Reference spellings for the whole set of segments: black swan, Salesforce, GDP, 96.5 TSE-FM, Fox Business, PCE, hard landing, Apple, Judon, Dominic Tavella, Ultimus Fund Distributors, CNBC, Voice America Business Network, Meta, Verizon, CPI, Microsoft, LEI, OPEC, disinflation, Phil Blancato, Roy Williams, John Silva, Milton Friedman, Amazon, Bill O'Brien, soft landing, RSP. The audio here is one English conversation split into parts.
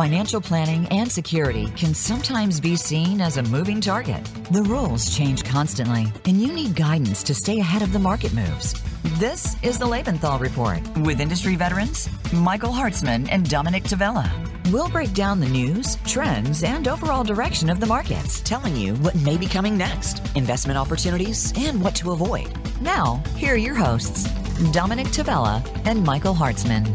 financial planning and security can sometimes be seen as a moving target. The rules change constantly, and you need guidance to stay ahead of the market moves. This is the Lebenthal Report with industry veterans Michael Hartzman and Dominic Tavella. We'll break down the news, trends, and overall direction of the markets, telling you what may be coming next, investment opportunities, and what to avoid. Now, here are your hosts, Dominic Tavella and Michael Hartzman.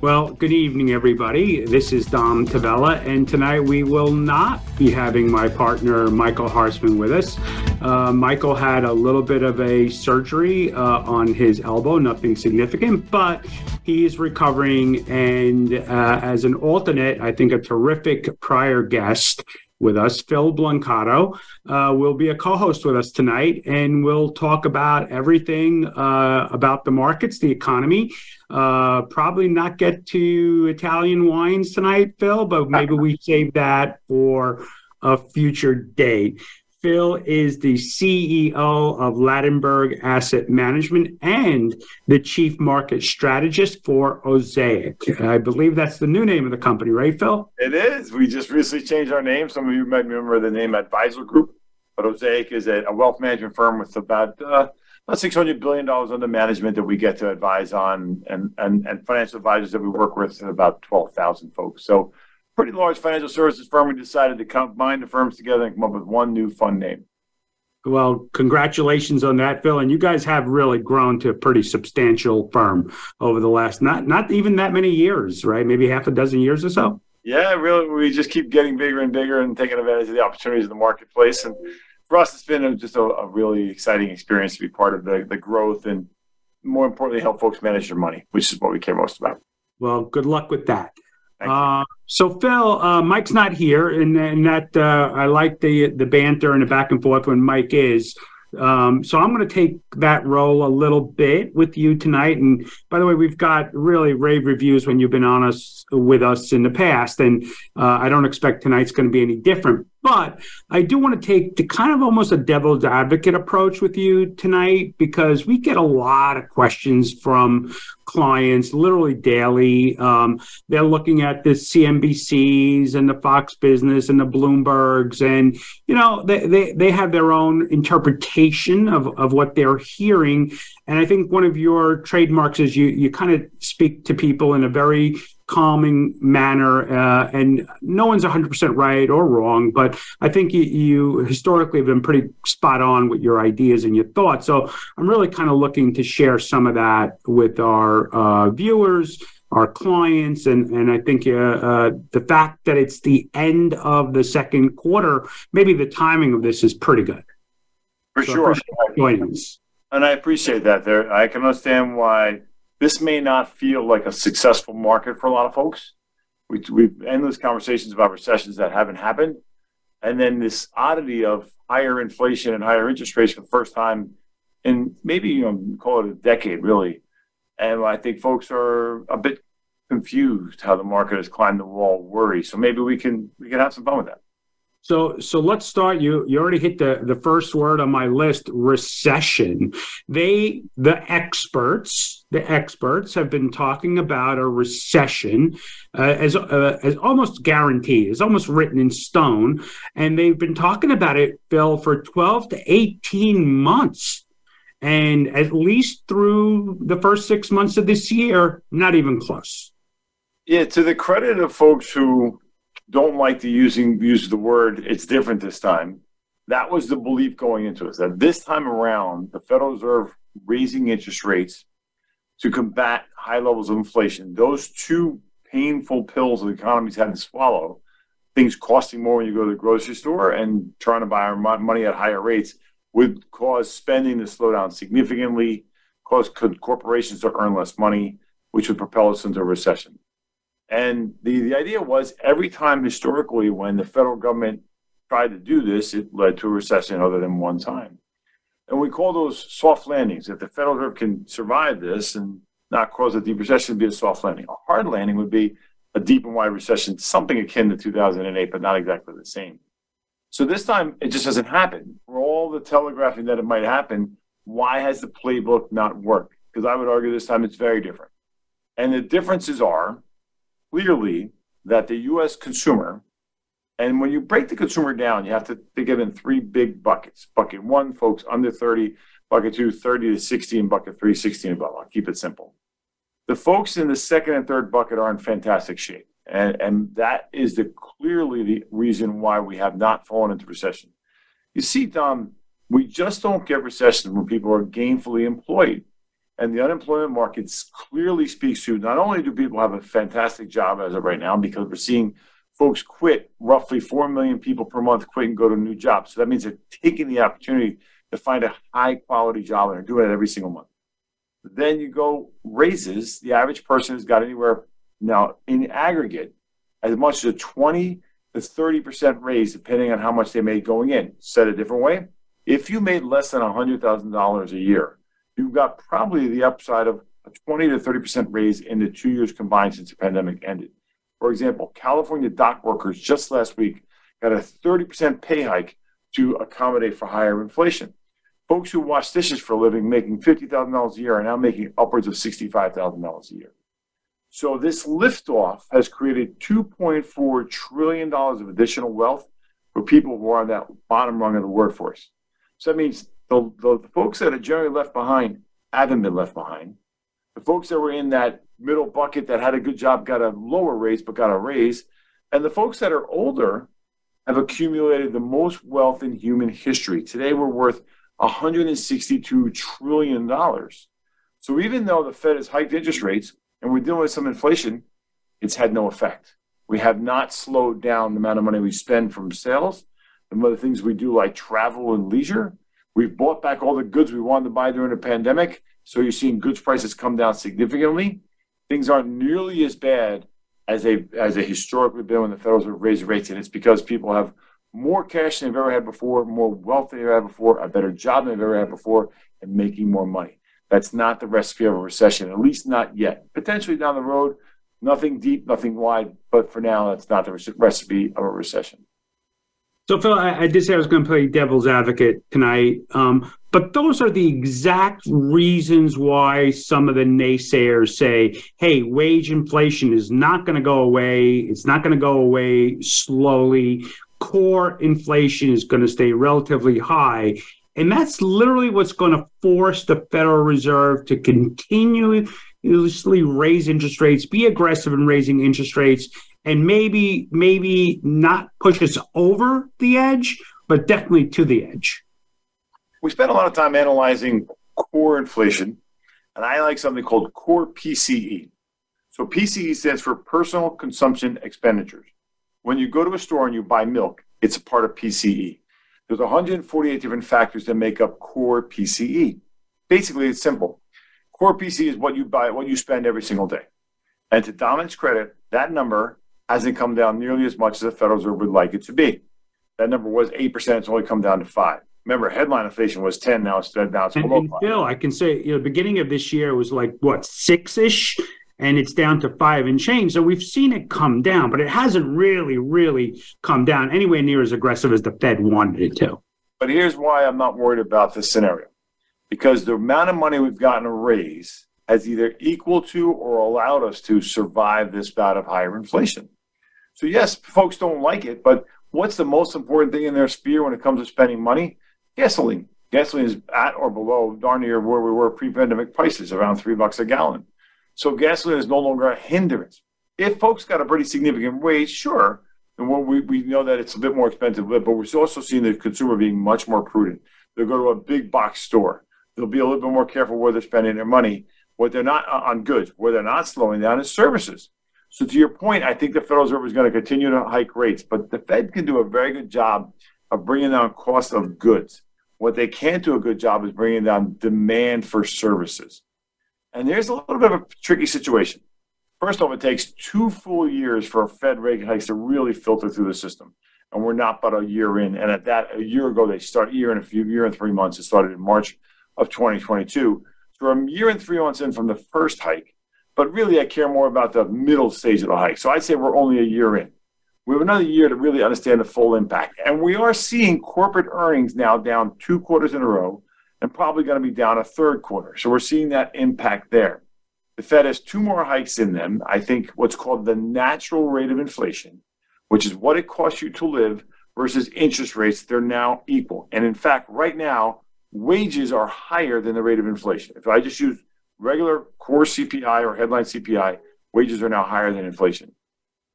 Well, good evening, everybody. This is Dom Tavella, and tonight we will not be having my partner, Michael Hartzman, with us. Michael had a little bit of a surgery on his elbow, nothing significant, but he is recovering. And as an alternate, I think a terrific prior guest with us, Phil Blancato, will be a co-host with us tonight, and we'll talk about everything about the markets, the economy. Probably not get to Italian wines tonight, Phil, but maybe we save that for a future date. Phil is the CEO of Ladenburg Asset Management and the Chief Market Strategist for Osaic. I believe that's the new name of the company, right, Phil? It is. We just recently changed our name. Some of you might remember the name Advisor Group, but Osaic is a wealth management firm with about $600 billion under management that we get to advise on, and financial advisors that we work with, about 12,000 folks. So pretty large financial services firm. We decided to combine the firms together and come up with one new fund name. Well, congratulations on that, Phil. And you guys have really grown to a pretty substantial firm over the last not even that many years, right? Maybe half a dozen years or so. Yeah, really, we just keep getting bigger and bigger and taking advantage of the opportunities in the marketplace. And for us, it's been just a really exciting experience to be part of the growth and, more importantly, help folks manage their money, which is what we care most about. Well, good luck with that. So, Phil, Mike's not here, and that I like the banter and the back and forth when Mike is. So I'm going to take that role a little bit with you tonight. And by the way, we've got really rave reviews when you've been on us with us in the past, and I don't expect tonight's going to be any different. But I do want to take the kind of almost a devil's advocate approach with you tonight, because we get a lot of questions from clients literally daily. They're looking at the CNBCs and the Fox Business and the Bloombergs, and you know, they have their own interpretation of what they're hearing. And I think one of your trademarks is you kind of speak to people in a very calming manner, and no one's 100% right or wrong, but I think you historically have been pretty spot on with your ideas and your thoughts. So I'm really kind of looking to share some of that with our viewers, our clients, and I think the fact that it's the end of the second quarter, maybe the timing of this is pretty good. For so sure. And I appreciate that. There, I can understand why this may not feel like a successful market for a lot of folks. We've endless conversations about recessions that haven't happened. And then this oddity of higher inflation and higher interest rates for the first time in maybe, call it a decade, really. And I think folks are a bit confused how the market has climbed the wall worry. So maybe we can have some fun with that. So let's start. You already hit the first word on my list, recession. The experts have been talking about a recession as almost guaranteed. It's almost written in stone. And they've been talking about it, Phil, for 12 to 18 months. And at least through the first 6 months of this year, not even close. Yeah, to the credit of folks who don't like to use the word, it's different this time. That was the belief going into it, that this time around, the Federal Reserve raising interest rates to combat high levels of inflation, those two painful pills the economy's had to swallow, things costing more when you go to the grocery store and trying to buy money at higher rates, would cause spending to slow down significantly, cause corporations to earn less money, which would propel us into a recession. And the idea was every time historically when the federal government tried to do this, it led to a recession other than one time. And we call those soft landings. If the Federal Reserve can survive this and not cause a deep recession, it would be a soft landing. A hard landing would be a deep and wide recession, something akin to 2008, but not exactly the same. So this time, it just hasn't happened. For all the telegraphing that it might happen, why has the playbook not worked? Because I would argue this time it's very different. And the differences are clearly that the U.S. consumer, and when you break the consumer down, you have to think of it in three big buckets. Bucket one, folks under 30, bucket two, 30 to 60, and bucket three, 60 and above. I'll keep it simple. The folks in the second and third bucket are in fantastic shape. And that is clearly the reason why we have not fallen into recession. You see, Dom, we just don't get recession when people are gainfully employed. And the unemployment market clearly speaks to not only do people have a fantastic job as of right now, because we're seeing folks quit, roughly 4 million people per month quit and go to new jobs. So that means they're taking the opportunity to find a high quality job, and they're doing it every single month. Then you go raises. The average person has got anywhere now in aggregate as much as a 20 to 30% raise, depending on how much they made going in. Said a different way, if you made less than $100,000 a year, you've got probably the upside of a 20 to 30% raise in the 2 years combined since the pandemic ended. For example, California dock workers just last week got a 30% pay hike to accommodate for higher inflation. Folks who wash dishes for a living making $50,000 a year are now making upwards of $65,000 a year. So this liftoff has created $2.4 trillion of additional wealth for people who are on that bottom rung of the workforce. So that means the folks that are generally left behind haven't been left behind. The folks that were in that middle bucket that had a good job got a lower raise but got a raise. And the folks that are older have accumulated the most wealth in human history. Today we're worth $162 trillion. So even though the Fed has hiked interest rates, and we're dealing with some inflation, it's had no effect. We have not slowed down the amount of money we spend from sales and other things we do like travel and leisure. We've bought back all the goods we wanted to buy during the pandemic. So you're seeing goods prices come down significantly. Things aren't nearly as bad as they historically been when the Federals have raised rates. And it's because people have more cash than they've ever had before, more wealth than they've ever had before, a better job than they've ever had before, and making more money. That's not the recipe of a recession, at least not yet. Potentially down the road, nothing deep, nothing wide, but for now, that's not the recipe of a recession. So, Phil, I did say I was going to play devil's advocate tonight, but those are the exact reasons why some of the naysayers say, hey, wage inflation is not going to go away. It's not going to go away slowly. Core inflation is going to stay relatively high. And that's literally what's going to force the Federal Reserve to continuously raise interest rates, be aggressive in raising interest rates, and maybe not push us over the edge, but definitely to the edge. We spent a lot of time analyzing core inflation, and I like something called core PCE. So PCE stands for personal consumption expenditures. When you go to a store and you buy milk, it's a part of PCE. There's 148 different factors that make up core PCE. Basically, it's simple. Core PCE is what you buy, what you spend every single day. And to Dominic's credit, that number hasn't come down nearly as much as the Federal Reserve would like it to be. That number was 8%. It's only come down to 5%. Remember, headline inflation was 10%. Now it's below 5%. Phil, I can say, you know, beginning of this year was like what, 6-ish, and it's down to 5 and change. So we've seen it come down, but it hasn't really come down anywhere near as aggressive as the Fed wanted it to. But here's why I'm not worried about this scenario. Because the amount of money we've gotten to raise has either equal to or allowed us to survive this bout of higher inflation. So yes, folks don't like it, but what's the most important thing in their sphere when it comes to spending money? Gasoline. Gasoline is at or below darn near where we were pre-pandemic prices, around $3 a gallon. So gasoline is no longer a hindrance. If folks got a pretty significant raise, sure, and we know that it's a bit more expensive, but we're also seeing the consumer being much more prudent. They'll go to a big box store. They'll be a little bit more careful where they're spending their money, what they're not on goods, where they're not slowing down is services. So to your point, I think the Federal Reserve is going to continue to hike rates, but the Fed can do a very good job of bringing down cost of goods. What they can't do a good job is bringing down demand for services. And there's a little bit of a tricky situation. First off, it takes 2 full years for a Fed rate hikes to really filter through the system. And we're not but a year in. And at that, a year ago, they started, year and 3 months. It started in March of 2022. So I'm a year and 3 months in from the first hike. But really, I care more about the middle stage of the hike. So I'd say we're only a year in. We have another year to really understand the full impact. And we are seeing corporate earnings now down 2 quarters in a row, and probably going to be down a 3rd quarter. So we're seeing that impact there. The Fed has two more hikes in them. I think what's called the natural rate of inflation, which is what it costs you to live versus interest rates, they're now equal. And in fact, right now, wages are higher than the rate of inflation. If I just use regular core CPI or headline CPI, wages are now higher than inflation.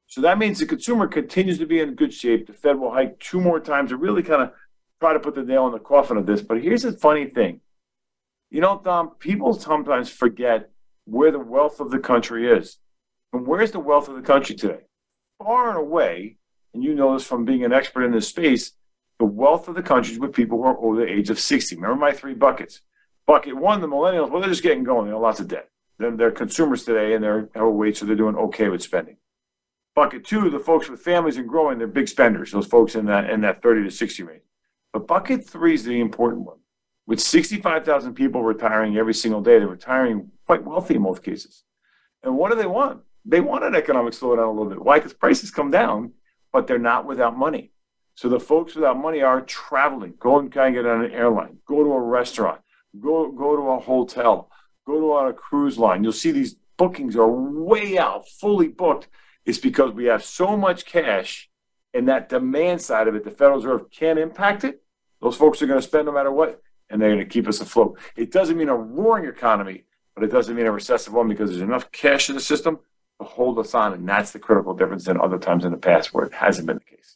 So that means the consumer continues to be in good shape. The Fed will hike two more times to really kind of try to put the nail in the coffin of this. But here's the funny thing. You know, Dom, people sometimes forget where the wealth of the country is. And where's the wealth of the country today? Far and away, and you know this from being an expert in this space, the wealth of the country is with people who are over the age of 60. Remember my three buckets. Bucket one, the millennials, well, they're just getting going. They have lots of debt. Then they're consumers today and they're overweight, so they're doing okay with spending. Bucket two, the folks with families and growing, they're big spenders, those folks in that 30 to 60 range. But bucket three is the important one. With 65,000 people retiring every single day, they're retiring quite wealthy in most cases. And what do they want? They want an economic slowdown a little bit. Why? Because prices come down, but they're not without money. So the folks without money are traveling, go and kind of get on an airline, go to a restaurant, go to a hotel, go to on a cruise line. You'll see these bookings are way out, fully booked. It's because we have so much cash, and that demand side of it, the Federal Reserve can't impact it. Those folks are going to spend no matter what, and they're going to keep us afloat. It doesn't mean a roaring economy, but it doesn't mean a recessive one because there's enough cash in the system to hold us on, and that's the critical difference than other times in the past where it hasn't been the case.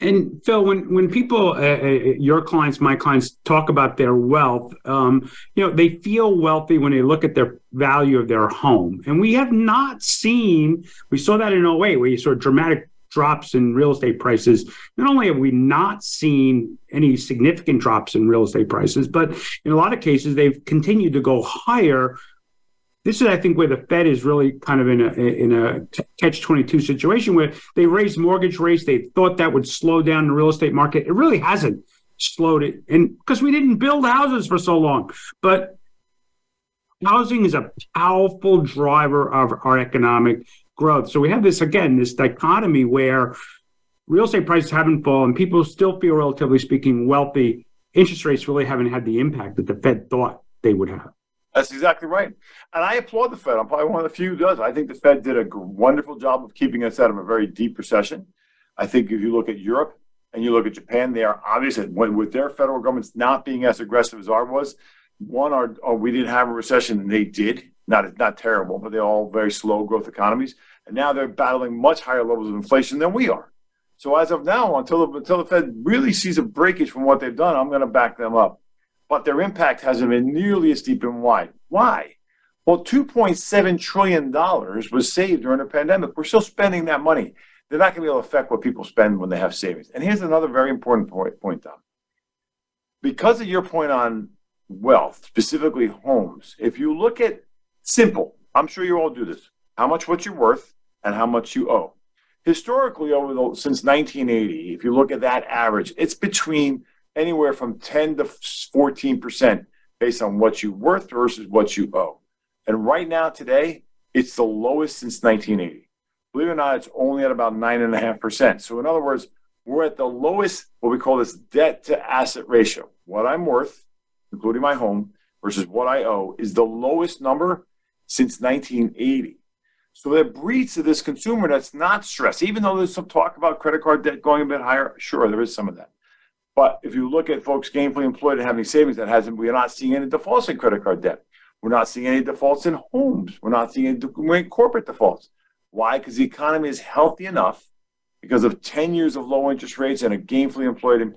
And Phil, when people, your clients, my clients, talk about their wealth, you know, they feel wealthy when they look at their value of their home. And we have not seen, we saw that in 08 where you saw dramatic drops in real estate prices. Not only have we not seen any significant drops in real estate prices, but in a lot of cases, they've continued to go higher. This is, I think, where the Fed is really kind of in a catch-22 situation where they raised mortgage rates. They thought that would slow down the real estate market. It really hasn't slowed it, and because we didn't build houses for so long. But housing is a powerful driver of our economic growth. So we have this, again, this dichotomy where real estate prices haven't fallen. People still feel, relatively speaking, wealthy. Interest rates really haven't had the impact that the Fed thought they would have. That's exactly right. And I applaud the Fed. I'm probably one of the few who does. I think the Fed did a wonderful job of keeping us out of a very deep recession. I think if you look at Europe and you look at Japan, they are obviously, with their federal governments not being as aggressive as ours was, one, we didn't have a recession, and they did. Not terrible, but they're all very slow growth economies. And now they're battling much higher levels of inflation than we are. So as of now, until the Fed really sees a breakage from what they've done, I'm going to back them up. But their impact hasn't been nearly as deep and wide. Why? Well, $2.7 trillion was saved during the pandemic. We're still spending that money. They're not going to be able to affect what people spend when they have savings. And here's another very important point, Dom. Because of your point on wealth, specifically homes, if you look at simple, I'm sure you all do this, how much what you're worth and how much you owe. Historically, since 1980, if you look at that average, it's between anywhere from 10 to 14% based on what you're worth versus what you owe. And right now, today, it's the lowest since 1980. Believe it or not, it's only at about 9.5%. So in other words, we're at the lowest, what we call this debt to asset ratio. What I'm worth, including my home, versus what I owe is the lowest number since 1980. So that breeds to this consumer that's not stressed. Even though there's some talk about credit card debt going a bit higher, sure, there is some of that. But if you look at folks gainfully employed and having savings, we're not seeing any defaults in credit card debt. We're not seeing any defaults in homes. We're not seeing any corporate defaults. Why? Because the economy is healthy enough because of 10 years of low interest rates and a gainfully employed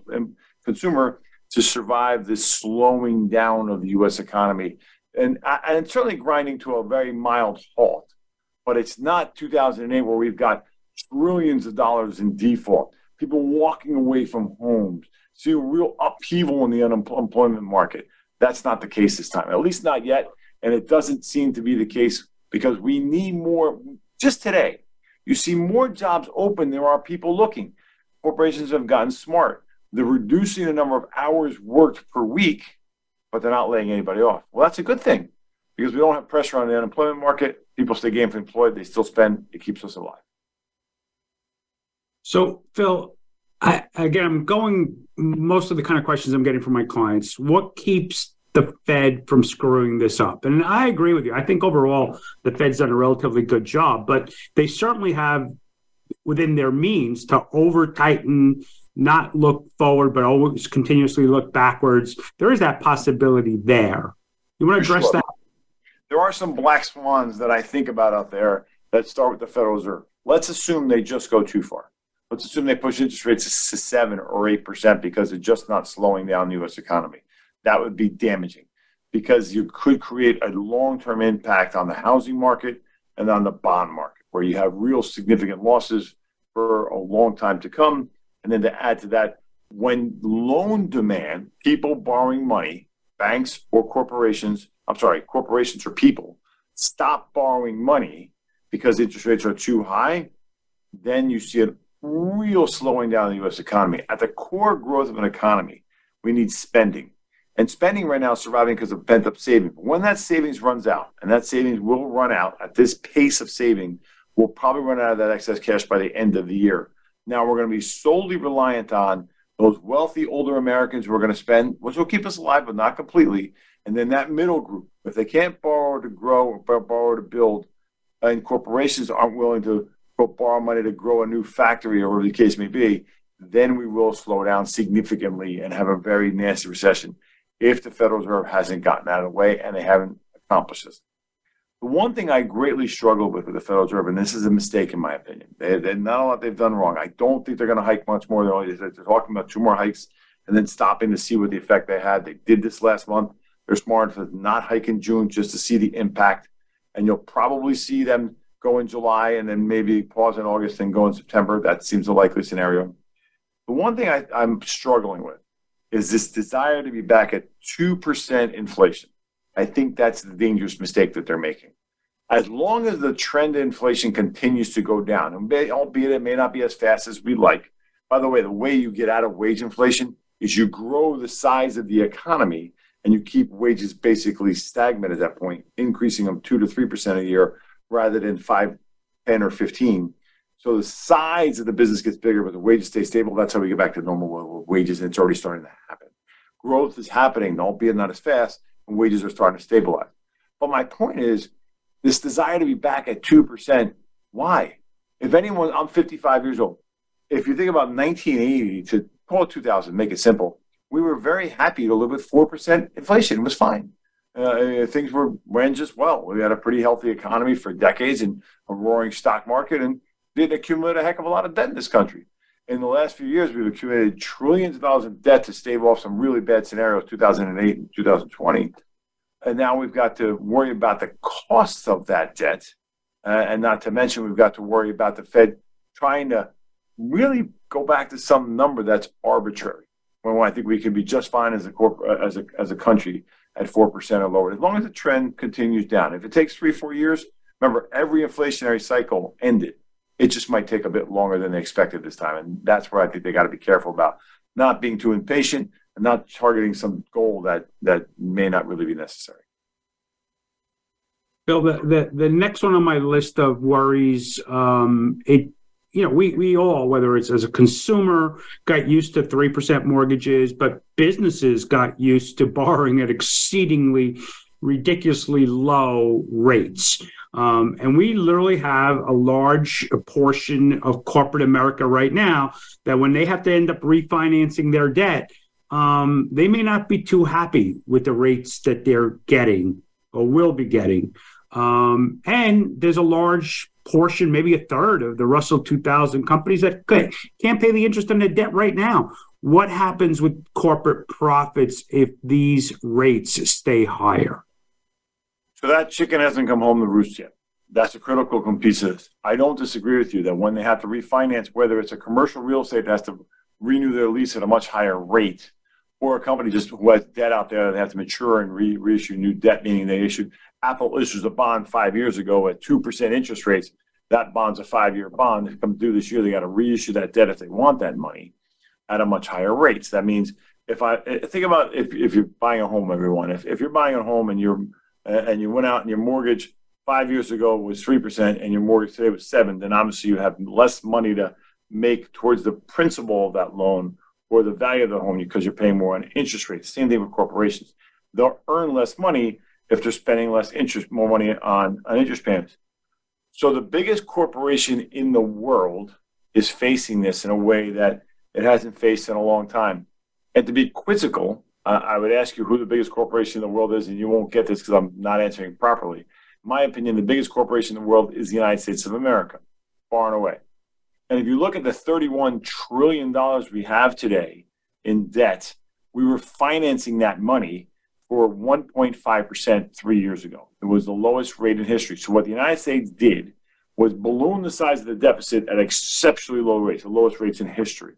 consumer to survive this slowing down of the U.S. economy. And it's certainly grinding to a very mild halt. But it's not 2008 where we've got trillions of dollars in default, people walking away from homes, see a real upheaval in the unemployment market. That's not the case this time, at least not yet. And it doesn't seem to be the case because we need more. Just today, you see more jobs open. There are people looking. Corporations have gotten smart. They're reducing the number of hours worked per week, but they're not laying anybody off. Well, that's a good thing because we don't have pressure on the unemployment market. People stay gainfully employed. They still spend. It keeps us alive. So, Phil, I'm going most of the kind of questions I'm getting from my clients. What keeps the Fed from screwing this up. And I agree with you. I think overall, the Fed's done a relatively good job, but they certainly have within their means to over-tighten, not look forward, but always continuously look backwards. There is that possibility there. You want to address that? There are some black swans that I think about out there that start with the Federal Reserve. Let's assume they just go too far. Let's assume they push interest rates to 7 or 8% because they're just not slowing down the U.S. economy. That would be damaging because you could create a long-term impact on the housing market and on the bond market where you have real significant losses for a long time to come. And then to add to that, when loan demand, people borrowing money, banks or corporations, I'm sorry, corporations or people stop borrowing money because interest rates are too high, then you see a real slowing down in the U.S. economy. At the core growth of an economy, we need spending. And spending right now is surviving because of pent-up saving. But when that savings runs out, and that savings will run out at this pace of saving, we'll probably run out of that excess cash by the end of the year. Now we're going to be solely reliant on those wealthy older Americans who are going to spend, which will keep us alive, but not completely. And then that middle group, if they can't borrow to grow or borrow to build, and corporations aren't willing to borrow money to grow a new factory or whatever the case may be, then we will slow down significantly and have a very nasty recession if the Federal Reserve hasn't gotten out of the way and they haven't accomplished this. The one thing I greatly struggle with the Federal Reserve, and this is a mistake in my opinion, they're not a lot they've done wrong. I don't think they're going to hike much more. They're talking about 2 more hikes and then stopping to see what the effect they had. They did this last month. They're smart for not hiking in June just to see the impact. And you'll probably see them go in July and then maybe pause in August and go in September. That seems a likely scenario. The one thing I'm struggling with is this desire to be back at 2% inflation. I think that's the dangerous mistake that they're making. As long as the trend of inflation continues to go down, and albeit it may not be as fast as we'd like. By the way, the way you get out of wage inflation is you grow the size of the economy and you keep wages basically stagnant at that point, increasing them 2 to 3% a year rather than 5, 10, or 15. So the size of the business gets bigger, but the wages stay stable. That's how we get back to normal wages, and it's already starting to happen. Growth is happening, albeit not as fast, and wages are starting to stabilize. But my point is, this desire to be back at 2%, why? If anyone, I'm 55 years old. If you think about 1980 to call it 2000, make it simple, we were very happy to live with 4% inflation. It was fine. Things ran just well. We had a pretty healthy economy for decades and a roaring stock market and did accumulate a heck of a lot of debt in this country. In the last few years, we've accumulated trillions of dollars in debt to stave off some really bad scenarios, 2008 and 2020. And now we've got to worry about the costs of that debt. And not to mention, we've got to worry about the Fed trying to really go back to some number that's arbitrary. Well, I think we can be just fine as a country at 4% or lower, as long as the trend continues down. If it takes 3-4 years, remember, every inflationary cycle ended. It just might take a bit longer than they expected this time, and that's where I think they got to be careful about not being too impatient and not targeting some goal that may not really be necessary. Bill, the next one on my list of worries, we all, whether it's as a consumer, got used to 3% mortgages, but businesses got used to borrowing at exceedingly, ridiculously low rates. And we literally have a large portion of corporate America right now that when they have to end up refinancing their debt, they may not be too happy with the rates that they're getting or will be getting. And there's a large portion, maybe a third of the Russell 2000 companies that can't pay the interest on their debt right now. What happens with corporate profits if these rates stay higher? So that chicken hasn't come home to roost yet. That's a critical piece of this. I don't disagree with you that when they have to refinance, whether it's a commercial real estate that has to renew their lease at a much higher rate, or a company just who has debt out there that has to mature and reissue new debt, meaning they issued, Apple issues a bond 5 years ago at 2% interest rates. That bond's a 5-year bond. It comes due this year. They got to reissue that debt if they want that money at a much higher rate. So that means if I think about if you're buying a home, everyone, if you're buying a home and you went out and your mortgage 5 years ago was 3% and your mortgage today was 7%, then obviously you have less money to make towards the principal of that loan or the value of the home because you're paying more on interest rates. Same thing with corporations. they'll earn less money if they're spending less interest, more money on interest payments. So the biggest corporation in the world is facing this in a way that it hasn't faced in a long time. And to be quizzical, I would ask you who the biggest corporation in the world is, and you won't get this because I'm not answering properly. In my opinion, the biggest corporation in the world is the United States of America, far and away. And if you look at the $31 trillion we have today in debt, we were financing that money for 1.5% 3 years ago. It was the lowest rate in history. So what the United States did was balloon the size of the deficit at exceptionally low rates, the lowest rates in history.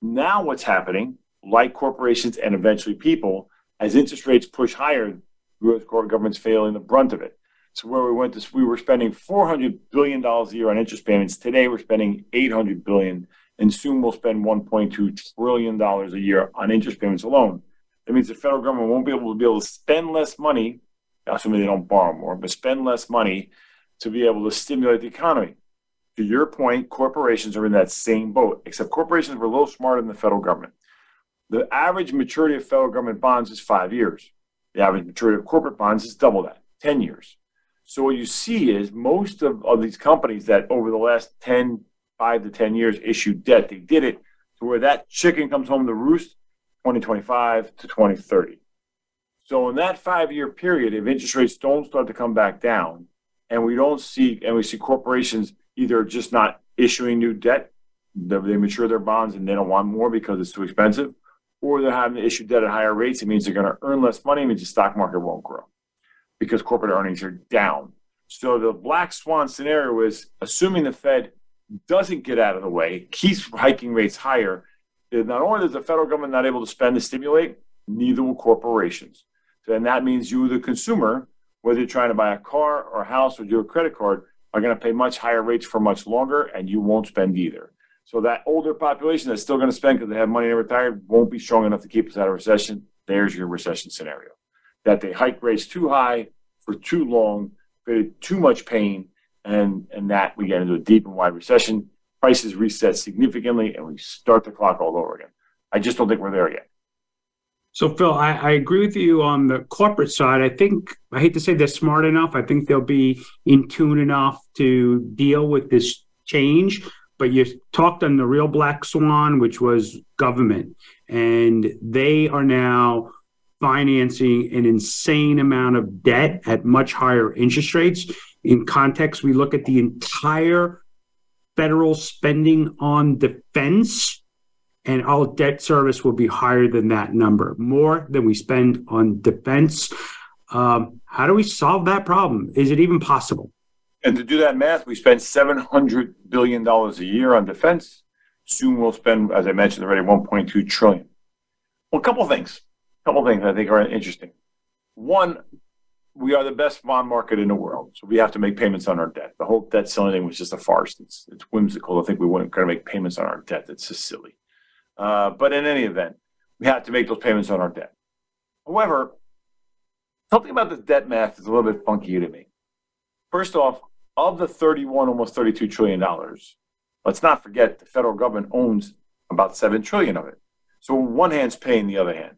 Now what's happening, like corporations and eventually people, as interest rates push higher, the U.S. government's failing the brunt of it. So where we went to, we were spending $400 billion a year on interest payments. Today, we're spending $800 billion, and soon we'll spend $1.2 trillion a year on interest payments alone. That means the federal government won't be able to spend less money, assuming they don't borrow more, but spend less money to be able to stimulate the economy. To your point, corporations are in that same boat, except corporations were a little smarter than the federal government. The average maturity of federal government bonds is 5 years. The average maturity of corporate bonds is double that, 10 years. So what you see is most of these companies that over the last 5 to 10 years issued debt, they did it to where that chicken comes home to roost 2025 to 2030. So in that 5-year period, if interest rates don't start to come back down, and we see corporations either just not issuing new debt, they mature their bonds and they don't want more because it's too expensive, or they're having to issue debt at higher rates. It means they're going to earn less money. It means the stock market won't grow because corporate earnings are down. So the black swan scenario is, assuming the Fed doesn't get out of the way, keeps hiking rates higher, not only is the federal government not able to spend to stimulate, neither will corporations. So then that means you, the consumer, whether you're trying to buy a car or a house or do a credit card, are going to pay much higher rates for much longer, and you won't spend either. So that older population that's still going to spend because they have money to retire won't be strong enough to keep us out of recession. There's your recession scenario. That they hike rates too high for too long, created too much pain, and that we get into a deep and wide recession. Prices reset significantly, and we start the clock all over again. I just don't think we're there yet. So, Phil, I agree with you on the corporate side. I think, I hate to say they're smart enough. I think they'll be in tune enough to deal with this change. But you talked on the real black swan, which was government. And they are now financing an insane amount of debt at much higher interest rates. In context, we look at the entire federal spending on defense, and all debt service will be higher than that number, more than we spend on defense. How do we solve that problem? Is it even possible? And to do that math, we spend $700 billion a year on defense. Soon we'll spend, as I mentioned already, $1.2 trillion. Well, a couple things I think are interesting. One, we are the best bond market in the world, so we have to make payments on our debt. The whole debt ceiling thing was just a farce. It's whimsical. I think we weren't going to make payments on our debt. That's just silly. But in any event, we have to make those payments on our debt. However, something about this debt math is a little bit funky to me. First off, of the $31, almost $32 trillion, let's not forget the federal government owns about $7 trillion of it. So one hand's paying the other hand.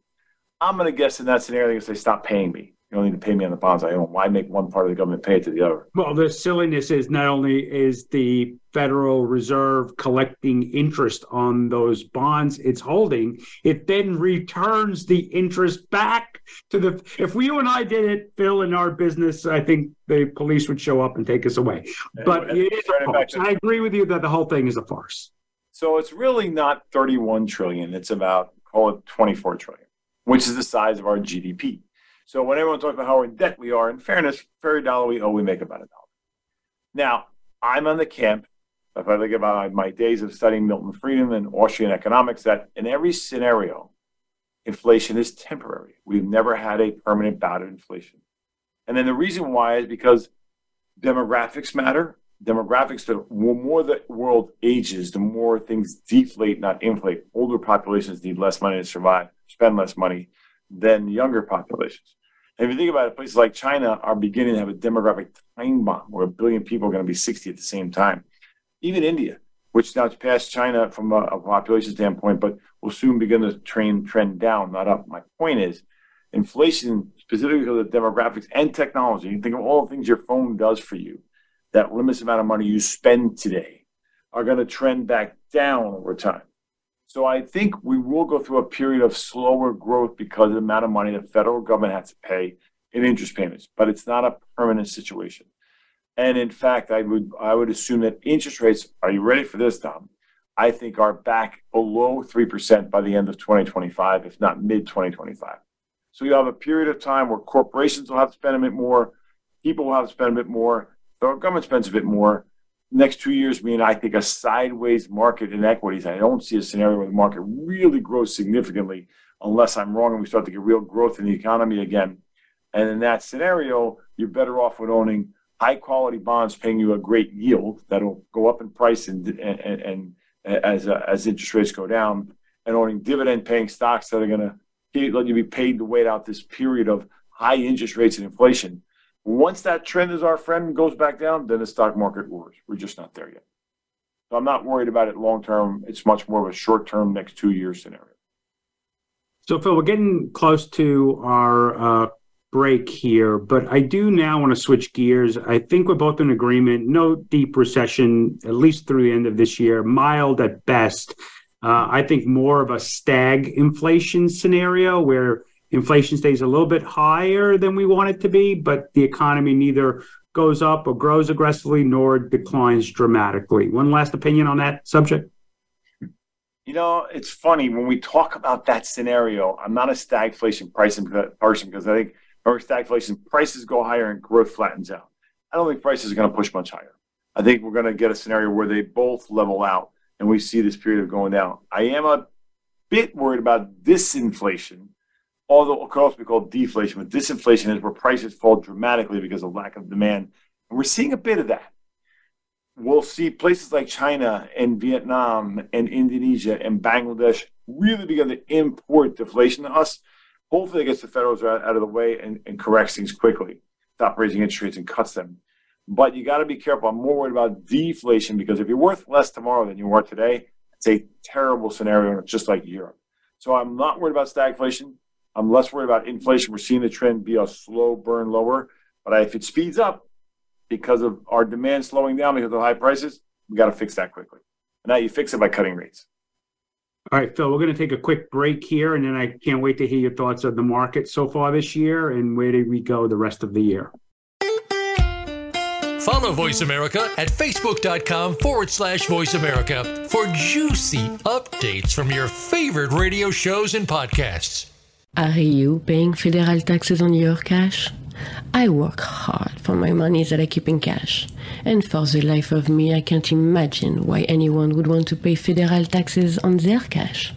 I'm going to guess in that scenario, they're going to say, stop paying me. You don't need to pay me on the bonds I own. Why make one part of the government pay it to the other? Well, the silliness is not only is the Federal Reserve collecting interest on those bonds it's holding, it then returns the interest back to the... If you and I did it, Phil, in our business, I think the police would show up and take us away. Anyway, but it is a farce. I agree with you that the whole thing is a farce. So it's really not $31 trillion. It's about, call it $24 trillion, which is the size of our GDP. So when everyone talks about how in debt we are, in fairness, for every dollar we owe, we make about $1. Now, I'm on the camp, if I think about my days of studying Milton Friedman and Austrian economics, that in every scenario, inflation is temporary. We've never had a permanent bout of inflation. And then the reason why is because demographics matter. Demographics, the more the world ages, the more things deflate, not inflate. Older populations need less money to survive, spend less money than younger populations. And if you think about it, places like China are beginning to have a demographic time bomb where 1 billion people are going to be 60 at the same time. Even India, which now passed China from a population standpoint, but will soon begin to trend down, not up. My point is, inflation, specifically because of the demographics and technology. You think of all the things your phone does for you, that limitless amount of money you spend today are going to trend back down over time. So I think we will go through a period of slower growth because of the amount of money the federal government has to pay in interest payments, but it's not a permanent situation. And in fact, I would assume that interest rates, are you ready for this, Tom? I think are back below 3% by the end of 2025, if not mid-2025. So you have a period of time where corporations will have to spend a bit more, people will have to spend a bit more, the government spends a bit more. Next 2 years mean, I think, a sideways market in equities. I don't see a scenario where the market really grows significantly, unless I'm wrong and we start to get real growth in the economy again. And in that scenario, you're better off with owning high-quality bonds paying you a great yield that'll go up in price and as interest rates go down, and owning dividend-paying stocks that are going to let you be paid to wait out this period of high interest rates and inflation. Once that trend is our friend and goes back down, then the stock market roars. We're just not there yet. So I'm not worried about it long-term. It's much more of a short-term, next 2 year scenario. So, Phil, we're getting close to our break here, but I do now want to switch gears. I think we're both in agreement. No deep recession, at least through the end of this year, mild at best. I think more of a stag inflation scenario where inflation stays a little bit higher than we want it to be, but the economy neither goes up or grows aggressively nor declines dramatically. One last opinion on that subject? You know, it's funny. When we talk about that scenario, I'm not a stagflation pricing person because I think stagflation, prices go higher and growth flattens out. I don't think prices are going to push much higher. I think we're going to get a scenario where they both level out and we see this period of going down. I am a bit worried about disinflation, although it could also be called deflation, but disinflation is where prices fall dramatically because of lack of demand. And we're seeing a bit of that. We'll see places like China and Vietnam and Indonesia and Bangladesh really begin to import deflation to us. Hopefully it gets the Federals out of the way and corrects things quickly, stop raising interest rates and cuts them. But you got to be careful. I'm more worried about deflation because if you're worth less tomorrow than you are today, it's a terrible scenario, and it's just like Europe. So I'm not worried about stagflation. I'm less worried about inflation. We're seeing the trend be a slow burn lower. But if it speeds up because of our demand slowing down because of high prices, we got to fix that quickly. And now you fix it by cutting rates. All right, Phil, we're going to take a quick break here, and then I can't wait to hear your thoughts on the market so far this year and where do we go the rest of the year. Follow Voice America at facebook.com/Voice America for juicy updates from your favorite radio shows and podcasts. Are you paying federal taxes on your cash? I work hard for my money that I keep in cash. And for the life of me, I can't imagine why anyone would want to pay federal taxes on their cash.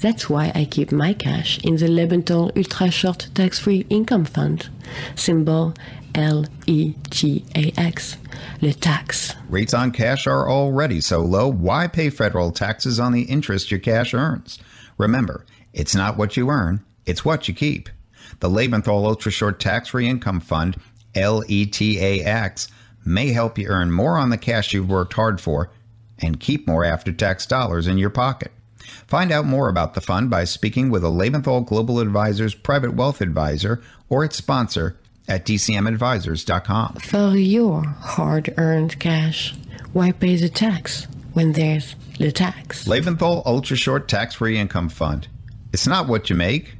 That's why I keep my cash in the Lebenthal Ultra Short Tax-Free Income Fund, symbol LETAX, LETAX. Rates on cash are already so low, why pay federal taxes on the interest your cash earns? Remember, it's not what you earn, it's what you keep. The Lebenthal Ultra Short Tax-Free Income Fund, LETAX, may help you earn more on the cash you've worked hard for and keep more after-tax dollars in your pocket. Find out more about the fund by speaking with a Lebenthal Global Advisors private wealth advisor or its sponsor at DCMAdvisors.com. For your hard-earned cash, why pay the tax when there's the tax? Lebenthal Ultra Short Tax-Free Income Fund. It's not what you make.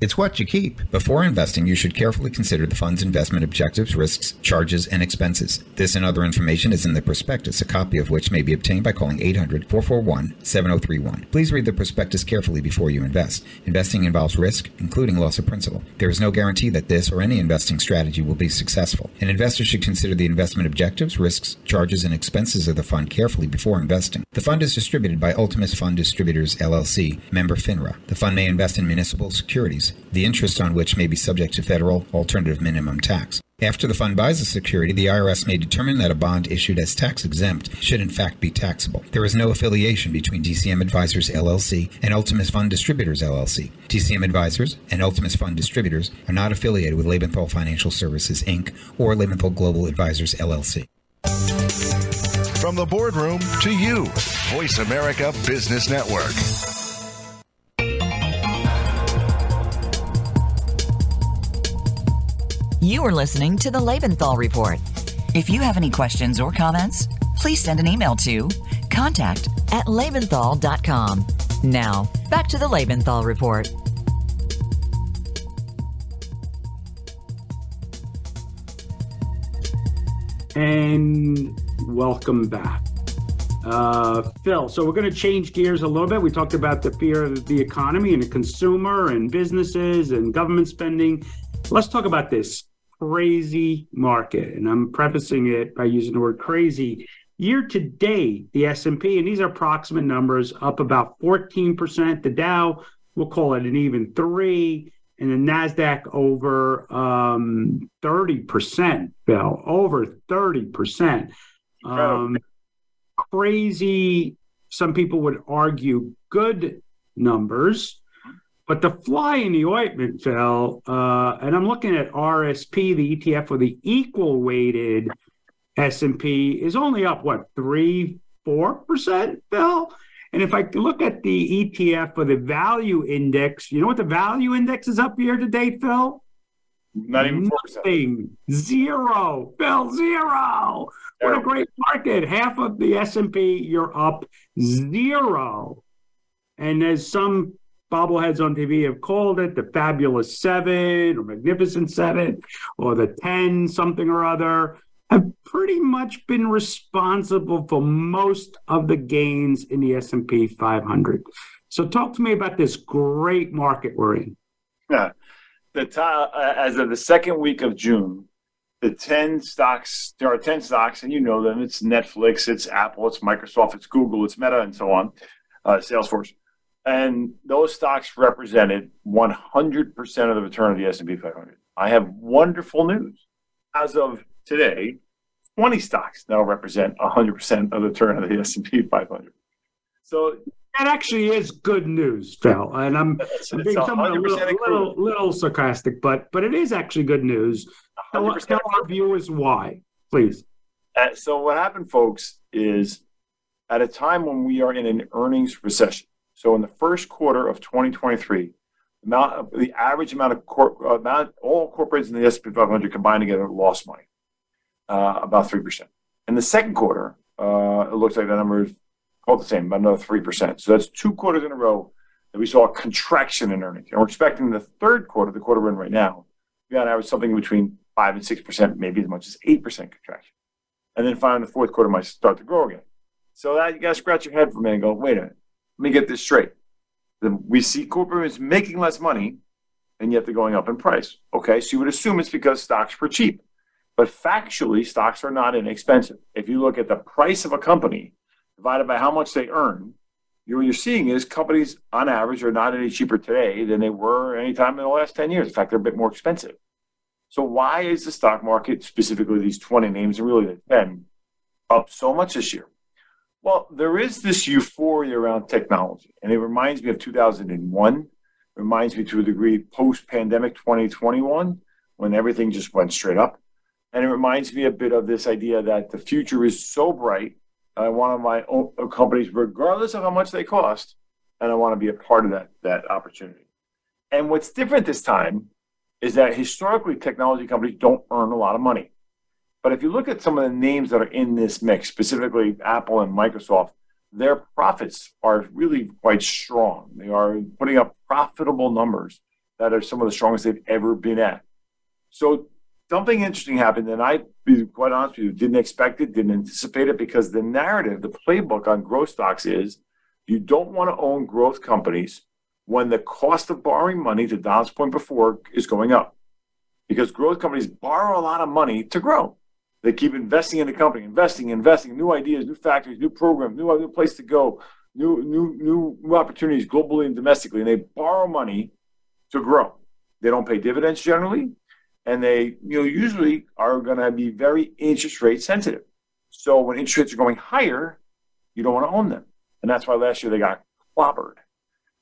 It's what you keep. Before investing, you should carefully consider the fund's investment objectives, risks, charges, and expenses. This and other information is in the prospectus, a copy of which may be obtained by calling 800-441-7031. Please read the prospectus carefully before you invest. Investing involves risk, including loss of principal. There is no guarantee that this or any investing strategy will be successful. An investor should consider the investment objectives, risks, charges, and expenses of the fund carefully before investing. The fund is distributed by Ultimus Fund Distributors, LLC, member FINRA. The fund may invest in municipal securities, the interest on which may be subject to federal alternative minimum tax. After the fund buys a security, the IRS may determine that a bond issued as tax-exempt should in fact be taxable. There is no affiliation between DCM Advisors, LLC and Ultimus Fund Distributors, LLC. DCM Advisors and Ultimus Fund Distributors are not affiliated with Lebenthal Financial Services, Inc. or Lebenthal Global Advisors, LLC. From the boardroom to you, Voice America Business Network. You are listening to the Lebenthal Report. If you have any questions or comments, please send an email to contact@lebenthal.com. Now, back to the Lebenthal Report. And welcome back. Phil, so we're going to change gears a little bit. We talked about the fear of the economy and the consumer and businesses and government spending. Let's talk about this crazy market. And I'm prefacing it by using the word crazy. Year to date, the S&P, and these are approximate numbers, up about 14%. The Dow, we'll call it an even 3%. And the NASDAQ over 30%, Phil, over 30%. Crazy, some people would argue good numbers, but the fly in the ointment, Phil, and I'm looking at RSP, the ETF for the equal weighted S&P, is only up, what, 3-4%, Phil? And if I look at the ETF for the value index, you know what the value index is up year to date, Phil? Not even 4%. Zero. Phil, zero. What a great market. Half of the S&P, you're up zero. And as some bobbleheads on TV have called it, the Fabulous Seven or Magnificent Seven or the 10 something or other, have pretty much been responsible for most of the gains in the S&P 500. So talk to me about this great market we're in. Yeah. As of the second week of June, the 10 stocks, there are 10 stocks, and you know them. It's Netflix, it's Apple, it's Microsoft, it's Google, it's Meta, and so on, Salesforce. And those stocks represented 100% of the return of the S&P 500. I have wonderful news. As of today, 20 stocks now represent 100% of the return of the S&P 500. So that actually is good news, Phil. And I'm being somewhat a little sarcastic, but it is actually good news. Tell our viewers why, please. So what happened, folks, is at a time when we are in an earnings recession. So in the first quarter of 2023, the average amount of all corporates in the S&P 500 combined together lost money. About 3%. In the second quarter, it looks like that number is all the same, about another 3%. So that's two quarters in a row that we saw a contraction in earnings. And we're expecting the third quarter, the quarter we're in right now, we got an average something between 5 and 6%, maybe as much as 8% contraction. And then finally, the fourth quarter might start to grow again. So that you got to scratch your head for a minute and go, wait a minute, let me get this straight. We see corporates making less money, and yet they're going up in price. Okay, so you would assume it's because stocks were cheap. But factually, stocks are not inexpensive. If you look at the price of a company divided by how much they earn, what you're seeing is companies, on average, are not any cheaper today than they were any time in the last 10 years. In fact, they're a bit more expensive. So why is the stock market, specifically these 20 names, and really the 10, up so much this year? Well, there is this euphoria around technology, and it reminds me of 2001. It reminds me to a degree post-pandemic 2021, when everything just went straight up. And it reminds me a bit of this idea that the future is so bright. I want my own companies, regardless of how much they cost, and I want to be a part of that opportunity. And what's different this time is that historically, technology companies don't earn a lot of money. But if you look at some of the names that are in this mix, specifically Apple and Microsoft, their profits are really quite strong. They are putting up profitable numbers that are some of the strongest they've ever been at. So something interesting happened, and I, to be quite honest with you, didn't expect it, didn't anticipate it, because the narrative, the playbook on growth stocks is you don't want to own growth companies when the cost of borrowing money, to Don's point before, is going up. Because growth companies borrow a lot of money to grow. They keep investing in the company, investing, new ideas, new factories, new programs, new place to go, new opportunities globally and domestically, and they borrow money to grow. They don't pay dividends generally. And they usually are going to be very interest rate sensitive. So when interest rates are going higher, you don't want to own them. And that's why last year they got clobbered.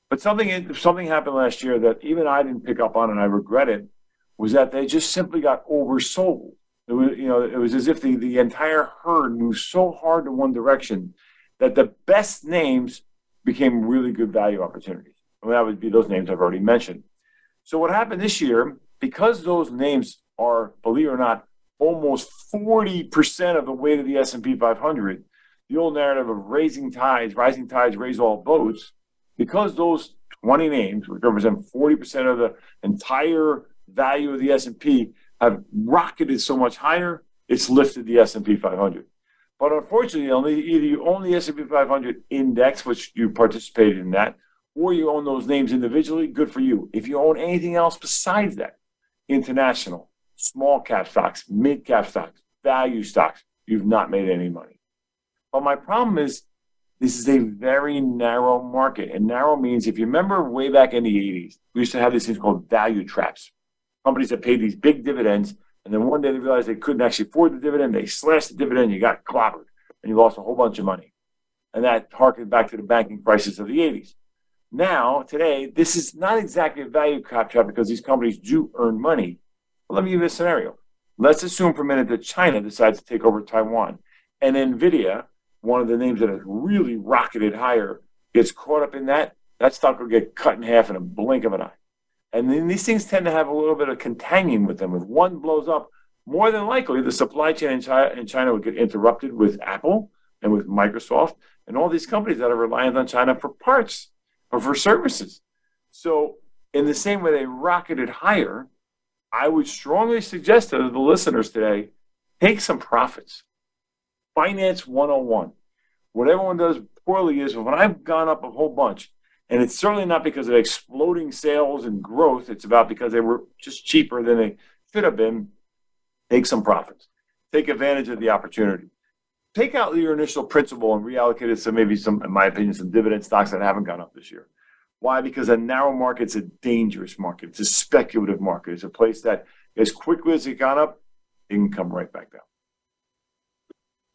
But something happened last year that even I didn't pick up on, and I regret it, was that they just simply got oversold. It was as if the entire herd moved so hard in one direction that the best names became really good value opportunities. And that would be those names I've already mentioned. So what happened this year, because those names are, believe it or not, almost 40% of the weight of the S&P 500. The old narrative of rising tides raise all boats, because those 20 names, which represent 40% of the entire value of the S&P, have rocketed so much higher, it's lifted the S&P 500. But unfortunately, either you own the S&P 500 index, which you participated in that, or you own those names individually, good for you. If you own anything else besides that, international, small cap stocks, mid cap stocks, value stocks, you've not made any money. But my problem is, this is a very narrow market. And narrow means, if you remember way back in the 80s, we used to have these things called value traps. Companies that paid these big dividends, and then one day they realized they couldn't actually afford the dividend, they slashed the dividend, you got clobbered, and you lost a whole bunch of money. And that harkened back to the banking crisis of the 80s. Now, today, this is not exactly a value trap because these companies do earn money. But let me give you a scenario. Let's assume for a minute that China decides to take over Taiwan, and NVIDIA, one of the names that has really rocketed higher, gets caught up in that, that stock will get cut in half in a blink of an eye. And then these things tend to have a little bit of contagion with them. If one blows up, more than likely the supply chain in China would get interrupted with Apple and with Microsoft and all these companies that are reliant on China for parts or for services. So in the same way they rocketed higher, I would strongly suggest to the listeners today, take some profits. Finance 101. What everyone does poorly is when I've gone up a whole bunch, and it's certainly not because of exploding sales and growth, it's about because they were just cheaper than they should have been. Take some profits. Take advantage of the opportunity. Take out your initial principal and reallocate it to maybe some, in my opinion, some dividend stocks that haven't gone up this year. Why? Because a narrow market's a dangerous market. It's a speculative market. It's a place that as quickly as it got up, it can come right back down.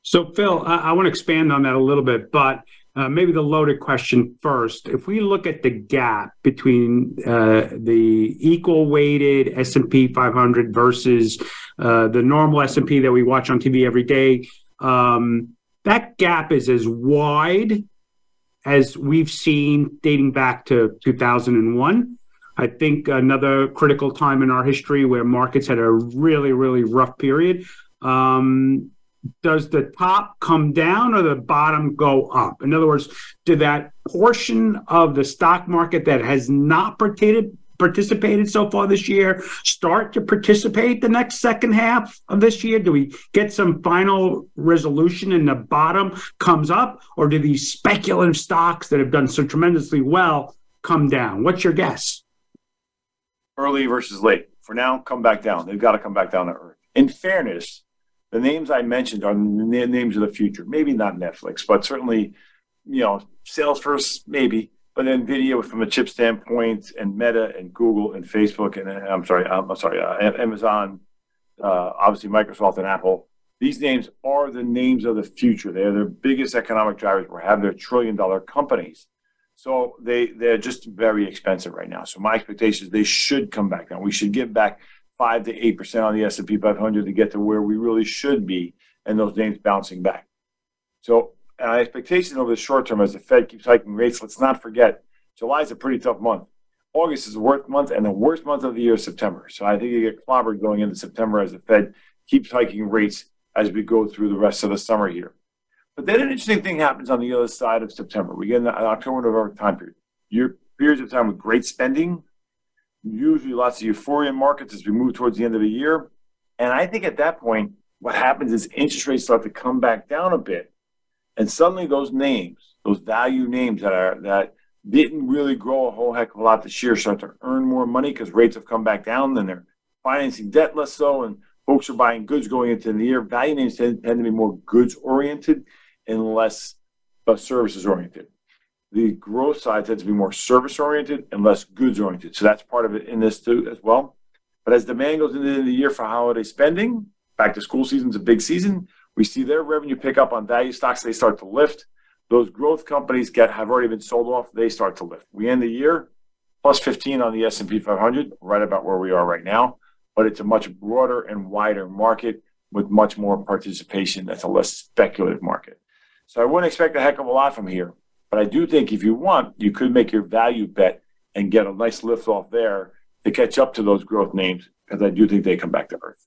So, Phil, I want to expand on that a little bit, but maybe the loaded question first. If we look at the gap between the equal weighted S&P 500 versus the normal S&P that we watch on TV every day, that gap is as wide as we've seen dating back to 2001. I think another critical time in our history where markets had a really, really rough period. Does the top come down or the bottom go up? In other words, do that portion of the stock market that has not participated so far this year start to participate the next second half of this year? Do we get some final resolution and the bottom comes up? Or do these speculative stocks that have done so tremendously well come down? What's your guess? Early versus late. For now, come back down. They've got to come back down to earth. In fairness, the names I mentioned are the names of the future. Maybe not Netflix, but certainly, Salesforce, maybe. But NVIDIA from a chip standpoint, and Meta, and Google, and Facebook, and Amazon, obviously Microsoft and Apple. These names are the names of the future. They are the biggest economic drivers. We have their trillion-dollar companies. So they're just very expensive right now. So my expectation is they should come back down. We should give back 5 to 8% on the S&P 500 to get to where we really should be, and those names bouncing back. So our expectation over the short term, as the Fed keeps hiking rates, let's not forget, July is a pretty tough month. August is the worst month, and the worst month of the year is September. So I think you get clobbered going into September as the Fed keeps hiking rates as we go through the rest of the summer here. But then an interesting thing happens on the other side of September. We get an October, November time period. Your periods of time with great spending, usually lots of euphoria in markets as we move towards the end of the year. And I think at that point, what happens is interest rates start to come back down a bit. And suddenly those names, those value names that didn't really grow a whole heck of a lot this year start to earn more money because rates have come back down, and they're financing debt less so, and folks are buying goods going into the year. Value names tend to be more goods-oriented and less services-oriented. The growth side tends to be more service-oriented and less goods-oriented. So that's part of it in this too as well. But as demand goes into the end of the year for holiday spending, back-to-school season's a big season, we see their revenue pick up on value stocks. They start to lift. Those growth companies have already been sold off. They start to lift. We end the year plus 15 on the S&P 500, right about where we are right now. But it's a much broader and wider market with much more participation. That's a less speculative market. So I wouldn't expect a heck of a lot from here. But I do think if you want, you could make your value bet and get a nice lift off there to catch up to those growth names because I do think they come back to earth.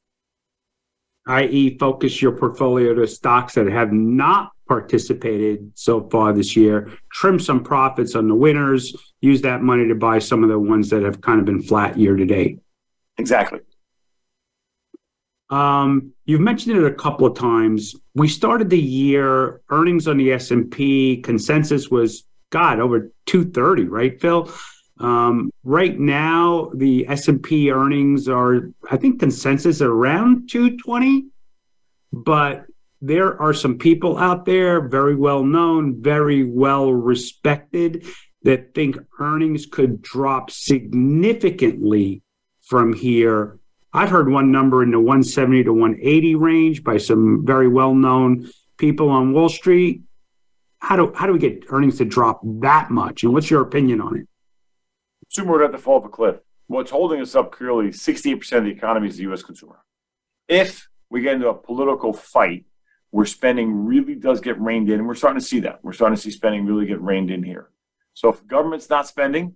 I.e., focus your portfolio to stocks that have not participated so far this year, trim some profits on the winners, use that money to buy some of the ones that have kind of been flat year to date. Exactly. You've mentioned it a couple of times. We started the year, earnings on the S&P, consensus was, God, over 230, right, Phil? Right now, the S&P earnings are, I think consensus around 220, but there are some people out there, very well known, very well respected, that think earnings could drop significantly from here. I've heard one number in the 170 to 180 range by some very well-known people on Wall Street. How do we get earnings to drop that much? And what's your opinion on it? Consumer would have to fall off a cliff. What's holding us up clearly, 68% of the economy is the U.S. consumer. If we get into a political fight where spending really does get reined in, and we're starting to see that. We're starting to see spending really get reined in here. So if government's not spending,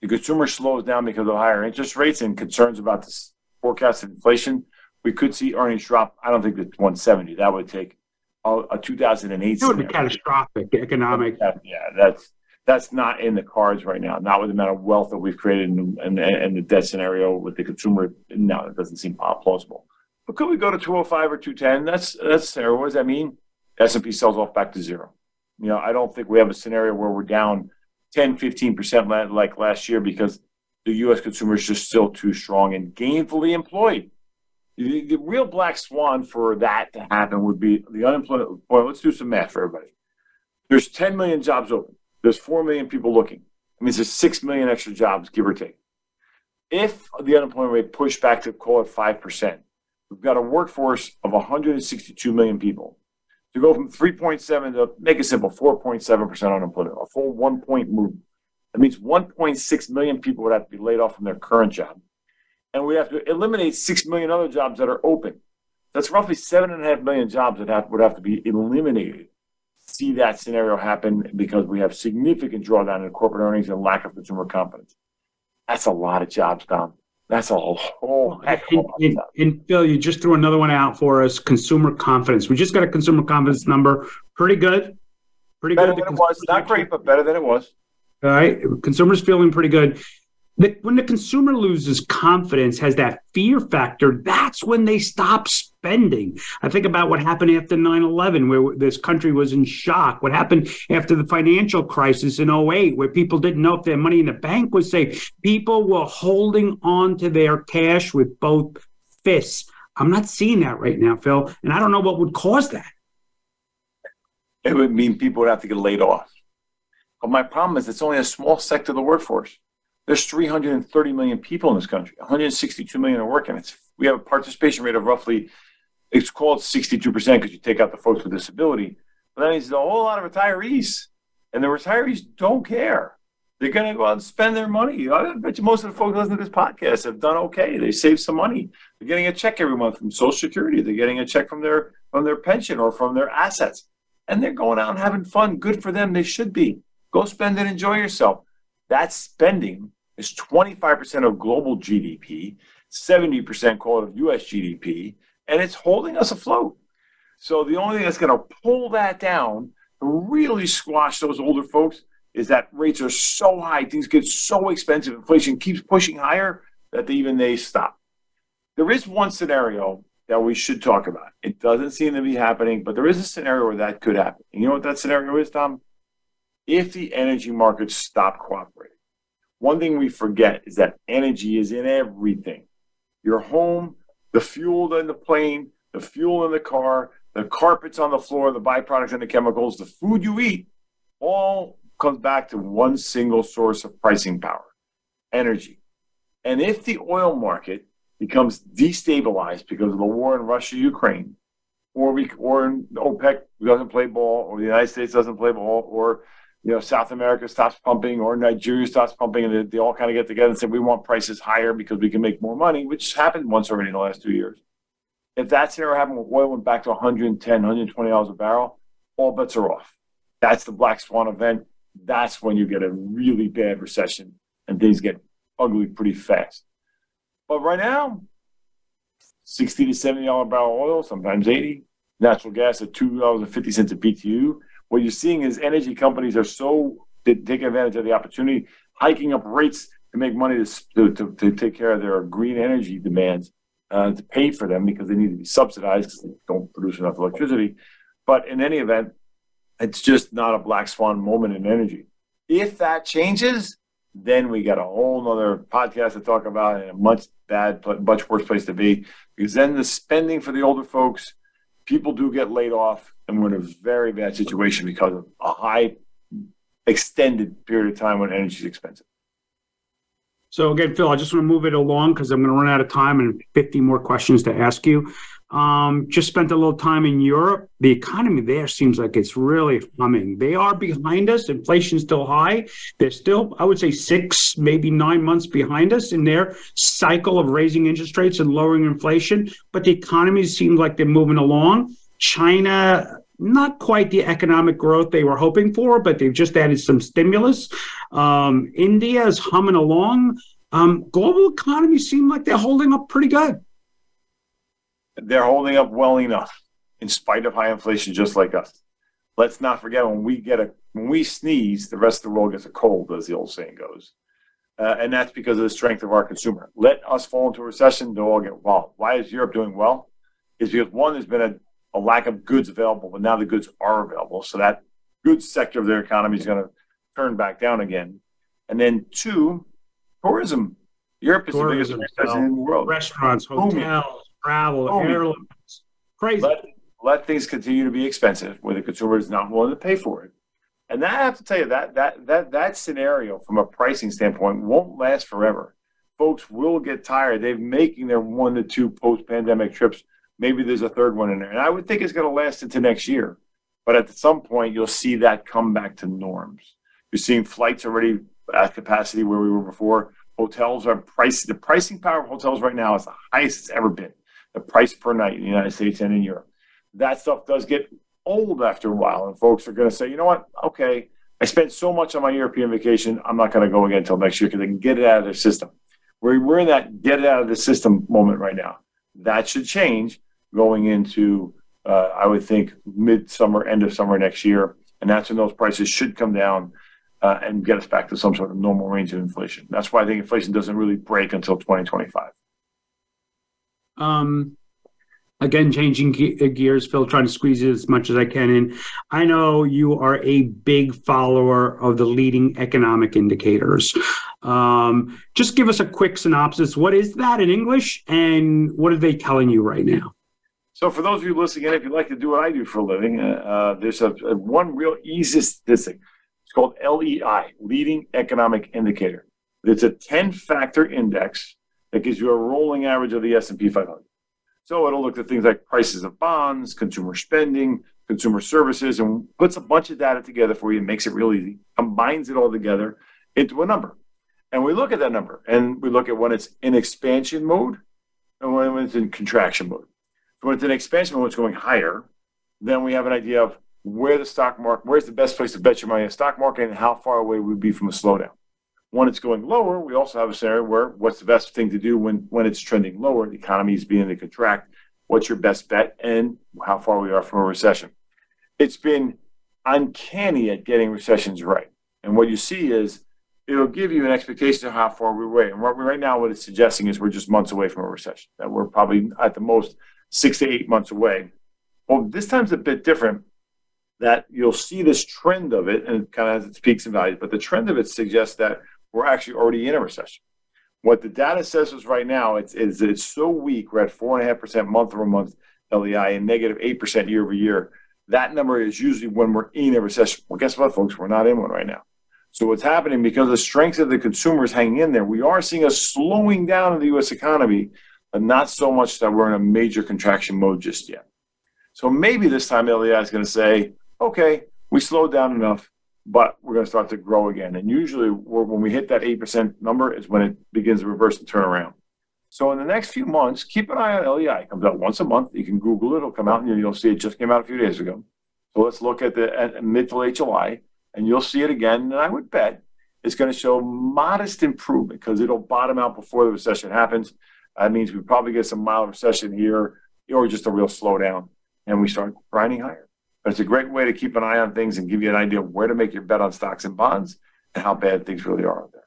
the consumer slows down because of higher interest rates and concerns about this forecasted inflation, we could see earnings drop. I don't think that's 170. That would take a 2008. It would be catastrophic economic. Yeah, that's not in the cards right now. Not with the amount of wealth that we've created and the debt scenario with the consumer. No, it doesn't seem plausible. But could we go to 205 or 210? That's terrible. What does that mean? S&P sells off back to zero. You know, I don't think we have a scenario where we're down 10, 15% like last year because the U.S. consumer is just still too strong and gainfully employed. The real black swan for that to happen would be the unemployment. Boy, let's do some math for everybody. There's 10 million jobs open. There's 4 million people looking. That means there's 6 million extra jobs, give or take. If the unemployment rate pushed back to, call it 5%, we've got a workforce of 162 million people. To go from 3.7 to, make it simple, 4.7% unemployment, a full 1-point move. That means 1.6 million people would have to be laid off from their current job. And we have to eliminate 6 million other jobs that are open. That's roughly 7.5 million jobs that would have to be eliminated. See that scenario happen because we have significant drawdown in corporate earnings and lack of consumer confidence. That's a lot of jobs, Dom. That's a whole heck of a lot. And Phil, you just threw another one out for us, consumer confidence. We just got a consumer confidence number. Pretty good. Pretty better good. Than it was. Not great, but better than it was. All right. Consumers feeling pretty good. When the consumer loses confidence, has that fear factor, that's when they stop spending. I think about what happened after 9/11, where this country was in shock. What happened after the financial crisis in 2008, where people didn't know if their money in the bank was safe. People were holding on to their cash with both fists. I'm not seeing that right now, Phil, and I don't know what would cause that. It would mean people would have to get laid off. But my problem is it's only a small sector of the workforce. There's 330 million people in this country, 162 million are working. We have a participation rate of roughly, it's called 62% because you take out the folks with disability. But that means there's a whole lot of retirees. And the retirees don't care. They're going to go out and spend their money. I bet you most of the folks listening to this podcast have done okay. They saved some money. They're getting a check every month from Social Security. They're getting a check from their pension or from their assets. And they're going out and having fun. Good for them. They should be. Go spend and enjoy yourself. That spending is 25% of global GDP, 70% call it of U.S. GDP, and it's holding us afloat. So the only thing that's going to pull that down and really squash those older folks is that rates are so high, things get so expensive, inflation keeps pushing higher that they stop. There is one scenario that we should talk about. It doesn't seem to be happening, but there is a scenario where that could happen. And you know what that scenario is, Tom? If the energy markets stop cooperating. One thing we forget is that energy is in everything. Your home, the fuel in the plane, the fuel in the car, the carpets on the floor, the byproducts and the chemicals, the food you eat, all comes back to one single source of pricing power, energy. And if the oil market becomes destabilized because of the war in Russia, Ukraine, or OPEC doesn't play ball, or the United States doesn't play ball, or South America stops pumping or Nigeria stops pumping, and they all kind of get together and say, we want prices higher because we can make more money, which happened once already in the last 2 years. If that scenario happened with oil went back to $110, $120 a barrel, all bets are off. That's the black swan event. That's when you get a really bad recession and things get ugly pretty fast. But right now, $60 to $70 barrel oil, sometimes $80. Natural gas at $2.50 a BTU. What you're seeing is energy companies are so taking advantage of the opportunity, hiking up rates to make money to take care of their green energy demands, to pay for them because they need to be subsidized because they don't produce enough electricity. But in any event, it's just not a black swan moment in energy. If that changes, then we got a whole other podcast to talk about and a much worse place to be, because then the spending for the older folks, people do get laid off, and we're in a very bad situation because of a high extended period of time when energy is expensive. So again, Phil, I just want to move it along because I'm going to run out of time and 50 more questions to ask you. Just spent a little time in Europe. The economy there seems like it's really humming. They are behind us. Inflation's still high. They're still, I would say, 6, maybe 9 months behind us in their cycle of raising interest rates and lowering inflation. But the economy seems like they're moving along. China, not quite the economic growth they were hoping for, but they've just added some stimulus. India is humming along. Global economies seem like they're holding up pretty good. They're holding up well enough in spite of high inflation, just like us. Let's not forget, when we sneeze, the rest of the world gets a cold, as the old saying goes. And that's because of the strength of our consumer. Let us fall into a recession, they'll all get involved. Why is Europe doing well? It's because, one, there's been a lack of goods available, but now the goods are available. So that goods sector of their economy is going to turn back down again. And then two, tourism. Europe is the biggest recession in the world. Restaurants, hotels, travel, airlines. Crazy. Let things continue to be expensive where the consumer is not willing to pay for it. And that, I have to tell you, that scenario from a pricing standpoint won't last forever. Folks will get tired. They're making their 1 to 2 post-pandemic trips. Maybe there's a third one in there. And I would think it's going to last into next year. But at some point, you'll see that come back to norms. You're seeing flights already at capacity where we were before. Hotels are priced. The pricing power of hotels right now is the highest it's ever been. The price per night in the United States and in Europe. That stuff does get old after a while. And folks are going to say, you know what? Okay, I spent so much on my European vacation. I'm not going to go again until next year because they can get it out of their system. We're in that get it out of the system moment right now. That should change going into, I would think, mid-summer, end of summer next year. And that's when those prices should come down and get us back to some sort of normal range of inflation. That's why I think inflation doesn't really break until 2025. Again, changing gears, Phil, trying to squeeze it as much as I can in. I know you are a big follower of the leading economic indicators. Just give us a quick synopsis. What is that in English, and what are they telling you right now? So for those of you listening in, if you'd like to do what I do for a living, there's one real easy statistic. It's called LEI, Leading Economic Indicator. It's a 10-factor index that gives you a rolling average of the S&P 500. So it'll look at things like prices of bonds, consumer spending, consumer services, and puts a bunch of data together for you and makes it real easy, combines it all together into a number. And we look at that number, and we look at when it's in expansion mode and when it's in contraction mode. So when it's in expansion mode, it's going higher, then we have an idea of where's the best place to bet your money in the stock market and how far away we'd be from a slowdown. When it's going lower, we also have a scenario where what's the best thing to do when it's trending lower, the economy is beginning to contract, what's your best bet, and how far we are from a recession. It's been uncanny at getting recessions right. And what you see is it'll give you an expectation of how far we're away. And right now what it's suggesting is we're just months away from a recession, that we're probably at the most 6 to 8 months away. Well, this time's a bit different, that you'll see this trend of it, and it kind of has its peaks and valleys, but the trend of it suggests that we're actually already in a recession. What the data says is right now, it's so weak, we're at 4.5% month-over-month LEI and negative 8% year-over-year. That number is usually when we're in a recession. Well, guess what, folks? We're not in one right now. So what's happening, because the strength of the consumers hanging in there, we are seeing a slowing down of the U.S. economy, but not so much that we're in a major contraction mode just yet. So maybe this time LEI is going to say, okay, we slowed down enough, but we're going to start to grow again. And usually when we hit that 8% number is when it begins to reverse and turn around. So in the next few months, keep an eye on LEI. It comes out once a month. You can Google it. It'll come out and you'll see it just came out a few days ago. So let's look at mid to late July, and you'll see it again. And I would bet it's going to show modest improvement because it'll bottom out before the recession happens. That means we probably get some mild recession here or just a real slowdown, and we start grinding higher. But it's a great way to keep an eye on things and give you an idea of where to make your bet on stocks and bonds and how bad things really are out there.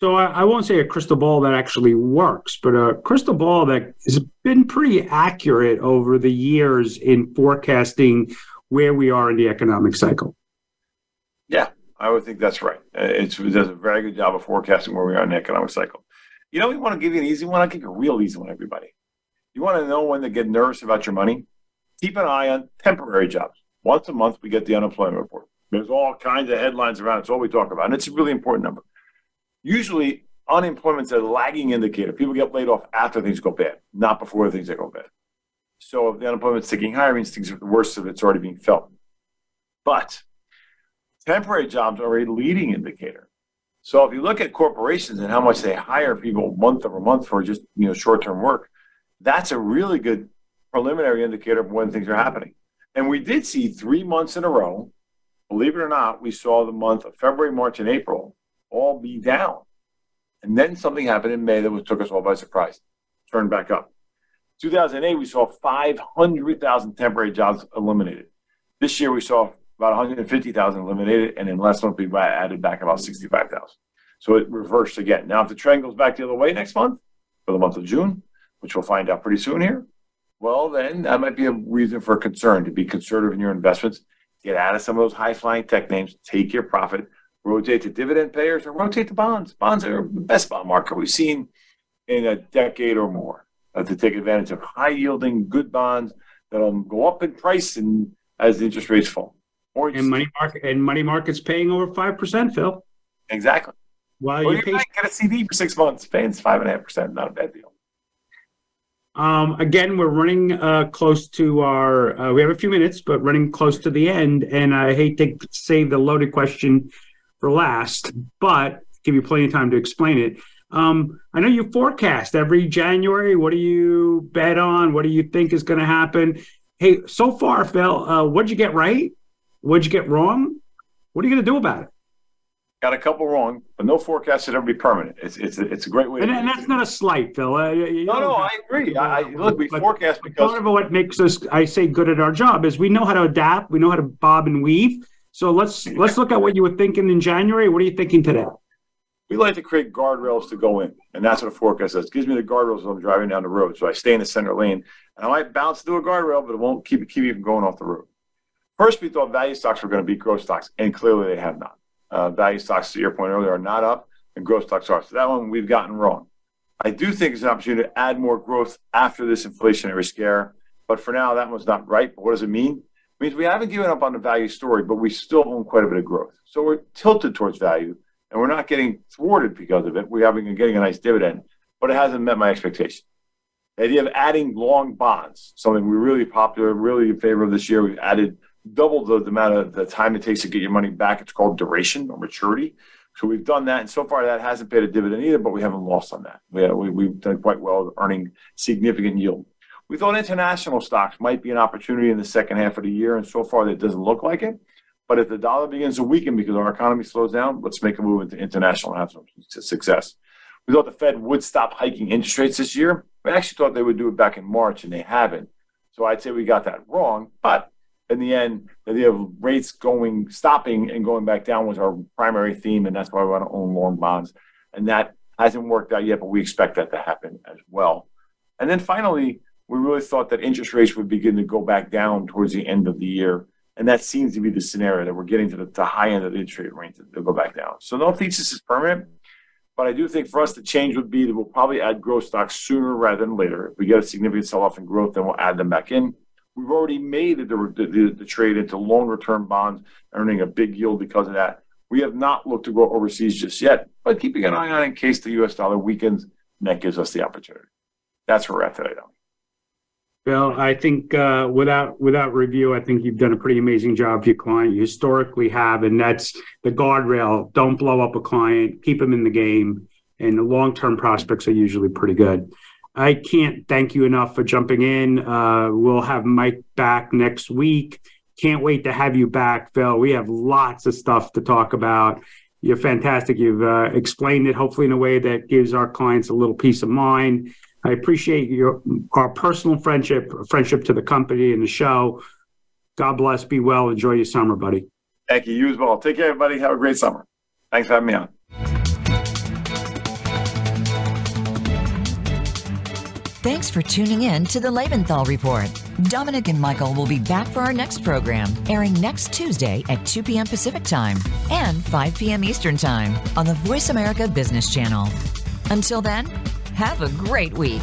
So I won't say a crystal ball that actually works, but a crystal ball that has been pretty accurate over the years in forecasting where we are in the economic cycle. Yeah, I would think that's right. It does a very good job of forecasting where we are in the economic cycle. You know, we want to give you an easy one. I'll give you a real easy one, everybody. You want to know when to get nervous about your money? Keep an eye on temporary jobs. Once a month, we get the unemployment report. There's all kinds of headlines around. It's all we talk about, and it's a really important number. Usually, unemployment's a lagging indicator. People get laid off after things go bad, not before things that go bad. So if the unemployment's ticking higher, it means things are the worst of it's already being felt. But temporary jobs are a leading indicator. So if you look at corporations and how much they hire people month over month for just short-term work, that's a really good preliminary indicator of when things are happening. And we did see 3 months in a row, believe it or not, we saw the month of February, March, and April all be down. And then something happened in May that took us all by surprise, turned back up. 2008, we saw 500,000 temporary jobs eliminated. This year, we saw about 150,000 eliminated, and in last month, we added back about 65,000. So it reversed again. Now, if the trend goes back the other way next month, for the month of June, which we'll find out pretty soon here, well, then that might be a reason for concern, to be conservative in your investments, get out of some of those high-flying tech names, take your profit, rotate to dividend payers, or rotate to bonds. Bonds are the best bond market we've seen in a decade or more, to take advantage of high-yielding, good bonds that'll go up in price and as the interest rates fall. Or money market's paying over 5%, Phil. Exactly. Well, you might get a CD for 6 months, paying 5.5%, not a bad deal. Again, we're running close to our, we have a few minutes, but running close to the end. And I hate to save the loaded question for last, but give you plenty of time to explain it. I know you forecast every January. What do you bet on? What do you think is going to happen? Hey, so far, Phil, what'd you get right? What'd you get wrong? What are you going to do about it? Got a couple wrong, but no forecast should ever be permanent. It's a great way. And that's not a slight, Phil. No, I agree. Look, we forecast because part of what makes us, I say, good at our job is we know how to adapt. We know how to bob and weave. So let's look at what you were thinking in January. What are you thinking today? We like to create guardrails to go in, and that's what a forecast does. It gives me the guardrails when I'm driving down the road, so I stay in the center lane, and I might bounce through a guardrail, but it won't keep you from going off the road. First, we thought value stocks were going to beat growth stocks, and clearly they have not. Value stocks, to your point earlier, are not up, and growth stocks are. So that one we've gotten wrong. I do think there's an opportunity to add more growth after this inflationary scare, but for now, that one's not right. But what does it mean? It means we haven't given up on the value story, but we still own quite a bit of growth. So we're tilted towards value, and we're not getting thwarted because of it. We're getting a nice dividend, but it hasn't met my expectation. The idea of adding long bonds, something we're really popular, really in favor of this year. We've added double the amount of the time it takes to get your money back. It's called duration or maturity. So we've done that, and so far that hasn't paid a dividend either, but we haven't lost on that. We've done quite well earning significant yield. We thought international stocks might be an opportunity in the second half of the year, and so far that doesn't look like it. But if the dollar begins to weaken because our economy slows down, let's make a move into international and have some success. We thought the Fed would stop hiking interest rates this year. We actually thought they would do it back in March, and they haven't. So I'd say we got that wrong, but in the end, the idea of rates stopping and going back down was our primary theme, and that's why we want to own long bonds. And that hasn't worked out yet, but we expect that to happen as well. And then finally, we really thought that interest rates would begin to go back down towards the end of the year, and that seems to be the scenario, that we're getting to the high end of the interest rate range to go back down. So no thesis is permanent, but I do think for us the change would be that we'll probably add growth stocks sooner rather than later. If we get a significant sell-off in growth, then we'll add them back in. We've already made the trade into longer-term bonds, earning a big yield because of that. We have not looked to go overseas just yet, but keeping an eye on it in case the U.S. dollar weakens, and that gives us the opportunity. That's where we're at today, though. Well, I think without review, I think you've done a pretty amazing job for your client. You historically have, and that's the guardrail. Don't blow up a client. Keep them in the game, and the long-term prospects are usually pretty good. I can't thank you enough for jumping in. We'll have Mike back next week. Can't wait to have you back, Phil. We have lots of stuff to talk about. You're fantastic. You've explained it, hopefully, in a way that gives our clients a little peace of mind. I appreciate our personal friendship to the company and the show. God bless. Be well. Enjoy your summer, buddy. Thank you. You as well. Take care, everybody. Have a great summer. Thanks for having me on. Thanks for tuning in to the Lebenthal Report. Dominic and Michael will be back for our next program, airing next Tuesday at 2 p.m. Pacific Time and 5 p.m. Eastern Time on the Voice America Business Channel. Until then, have a great week.